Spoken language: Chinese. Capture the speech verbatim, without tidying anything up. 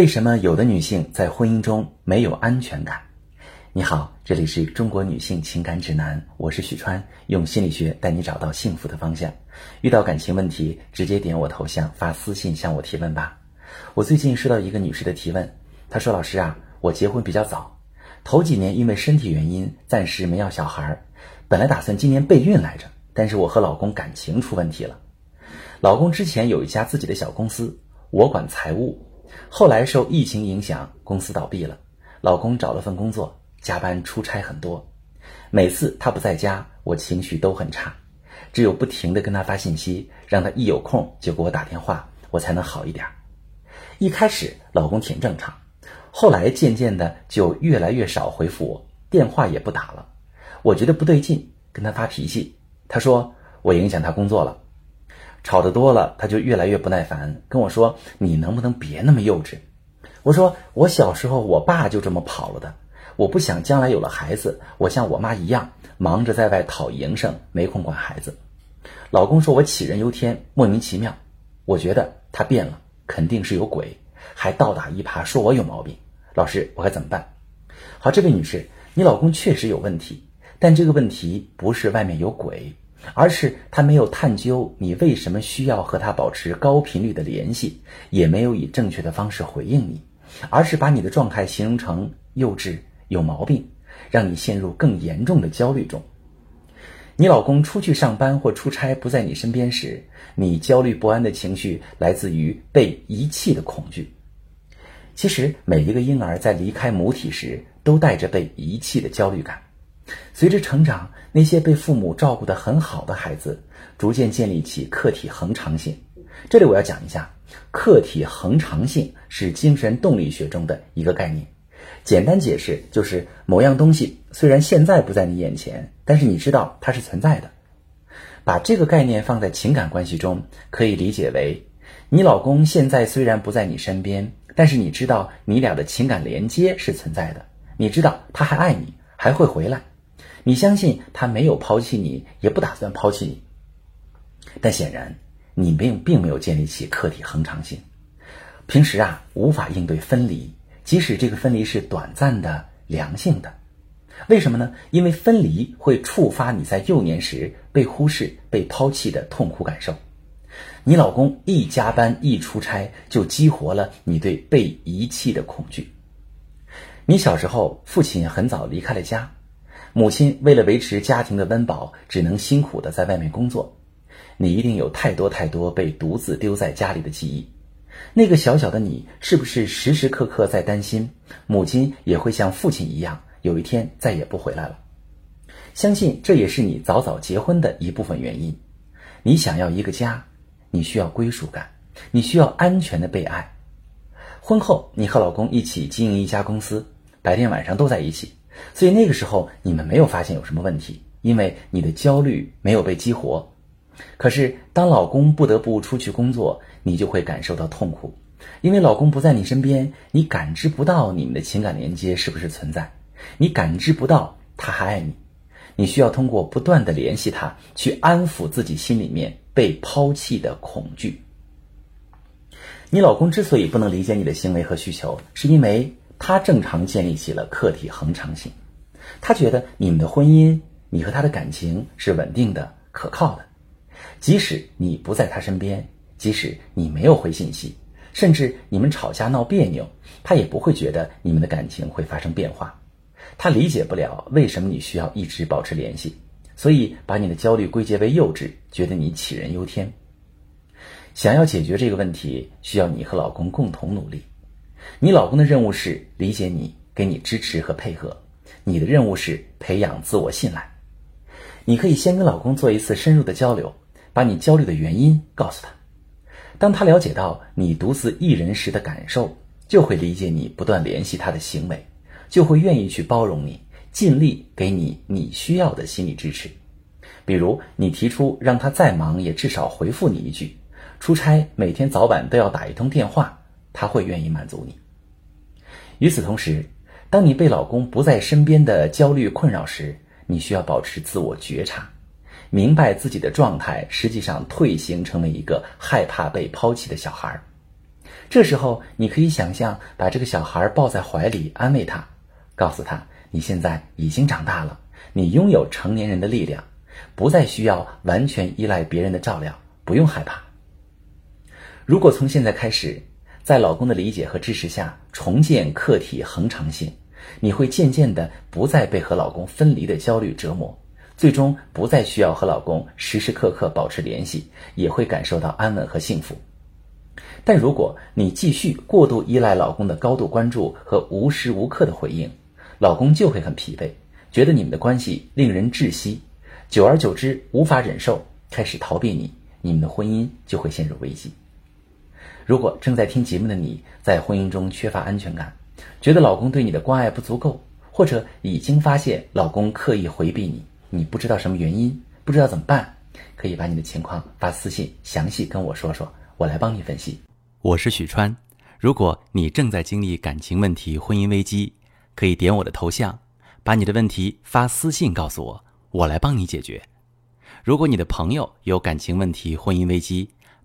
为什么有的女性在婚姻中没有安全感？你好，这里是中国女性情感指南，我是许川，用心理学带你找到幸福的方向。遇到感情问题，直接点我头像发私信向我提问吧。我最近收到一个女士的提问，她说：“老师啊，我结婚比较早，头几年因为身体原因暂时没要小孩，本来打算今年备孕来着，但是我和老公感情出问题了。老公之前有一家自己的小公司，我管财务。”后来受疫情影响，公司倒闭了，老公找了份工作，加班出差很多。每次他不在家，我情绪都很差，只有不停地跟他发信息，让他一有空就给我打电话，我才能好一点。一开始老公挺正常，后来渐渐的就越来越少回复我，电话也不打了。我觉得不对劲，跟他发脾气，他说我影响他工作了。吵得多了，他就越来越不耐烦，跟我说你能不能别那么幼稚。我说我小时候我爸就这么跑了的，我不想将来有了孩子我像我妈一样忙着在外讨营生，没空管孩子。老公说我杞人忧天，莫名其妙。我觉得他变了，肯定是有鬼，还倒打一耙说我有毛病。老师，我该怎么办？好，这位女士，你老公确实有问题，但这个问题不是外面有鬼，而是他没有探究你为什么需要和他保持高频率的联系，也没有以正确的方式回应你，而是把你的状态形容成幼稚、有毛病，让你陷入更严重的焦虑中。你老公出去上班或出差不在你身边时，你焦虑不安的情绪来自于被遗弃的恐惧。其实每一个婴儿在离开母体时都带着被遗弃的焦虑感。随着成长，那些被父母照顾得很好的孩子逐渐建立起客体恒常性。这里我要讲一下，客体恒常性是精神动力学中的一个概念，简单解释就是某样东西虽然现在不在你眼前，但是你知道它是存在的。把这个概念放在情感关系中，可以理解为你老公现在虽然不在你身边，但是你知道你俩的情感连接是存在的，你知道他还爱你，还会回来，你相信他没有抛弃你，也不打算抛弃你。但显然你并并没有建立起客体恒常性，平时啊无法应对分离，即使这个分离是短暂的、良性的。为什么呢？因为分离会触发你在幼年时被忽视、被抛弃的痛苦感受。你老公一加班一出差，就激活了你对被遗弃的恐惧。你小时候父亲很早离开了家，母亲为了维持家庭的温饱，只能辛苦的在外面工作。你一定有太多太多被独自丢在家里的记忆。那个小小的你，是不是时时刻刻在担心，母亲也会像父亲一样，有一天再也不回来了？相信这也是你早早结婚的一部分原因。你想要一个家，你需要归属感，你需要安全的被爱。婚后，你和老公一起经营一家公司，白天晚上都在一起。所以那个时候你们没有发现有什么问题，因为你的焦虑没有被激活。可是当老公不得不出去工作，你就会感受到痛苦，因为老公不在你身边，你感知不到你们的情感连接是不是存在，你感知不到他还爱你。你需要通过不断的联系他，去安抚自己心里面被抛弃的恐惧。你老公之所以不能理解你的行为和需求，是因为他正常建立起了客体恒常性，他觉得你们的婚姻，你和他的感情是稳定的、可靠的。即使你不在他身边，即使你没有回信息，甚至你们吵架闹别扭，他也不会觉得你们的感情会发生变化。他理解不了为什么你需要一直保持联系，所以把你的焦虑归结为幼稚，觉得你杞人忧天。想要解决这个问题，需要你和老公共同努力。你老公的任务是理解你，给你支持和配合，你的任务是培养自我信赖。你可以先跟老公做一次深入的交流，把你焦虑的原因告诉他。当他了解到你独自一人时的感受，就会理解你不断联系他的行为，就会愿意去包容你，尽力给你你需要的心理支持。比如你提出让他再忙也至少回复你一句，出差每天早晚都要打一通电话，他会愿意满足你。与此同时，当你被老公不在身边的焦虑困扰时，你需要保持自我觉察，明白自己的状态实际上退行成为一个害怕被抛弃的小孩。这时候你可以想象把这个小孩抱在怀里，安慰他，告诉他你现在已经长大了，你拥有成年人的力量，不再需要完全依赖别人的照料，不用害怕。如果从现在开始，在老公的理解和支持下重建客体恒常性，你会渐渐的不再被和老公分离的焦虑折磨，最终不再需要和老公时时刻刻保持联系，也会感受到安稳和幸福。但如果你继续过度依赖老公的高度关注和无时无刻的回应，老公就会很疲惫，觉得你们的关系令人窒息，久而久之无法忍受，开始逃避你，你们的婚姻就会陷入危机。如果正在听节目的你在婚姻中缺乏安全感，觉得老公对你的关爱不足够，或者已经发现老公刻意回避你，你不知道什么原因，不知道怎么办，可以把你的情况发私信详细跟我说说，我来帮你分析。我是许川，如果你正在经历感情问题、婚姻危机，可以点我的头像，把你的问题发私信告诉我，我来帮你解决。如果你的朋友有感情问题、婚姻危机，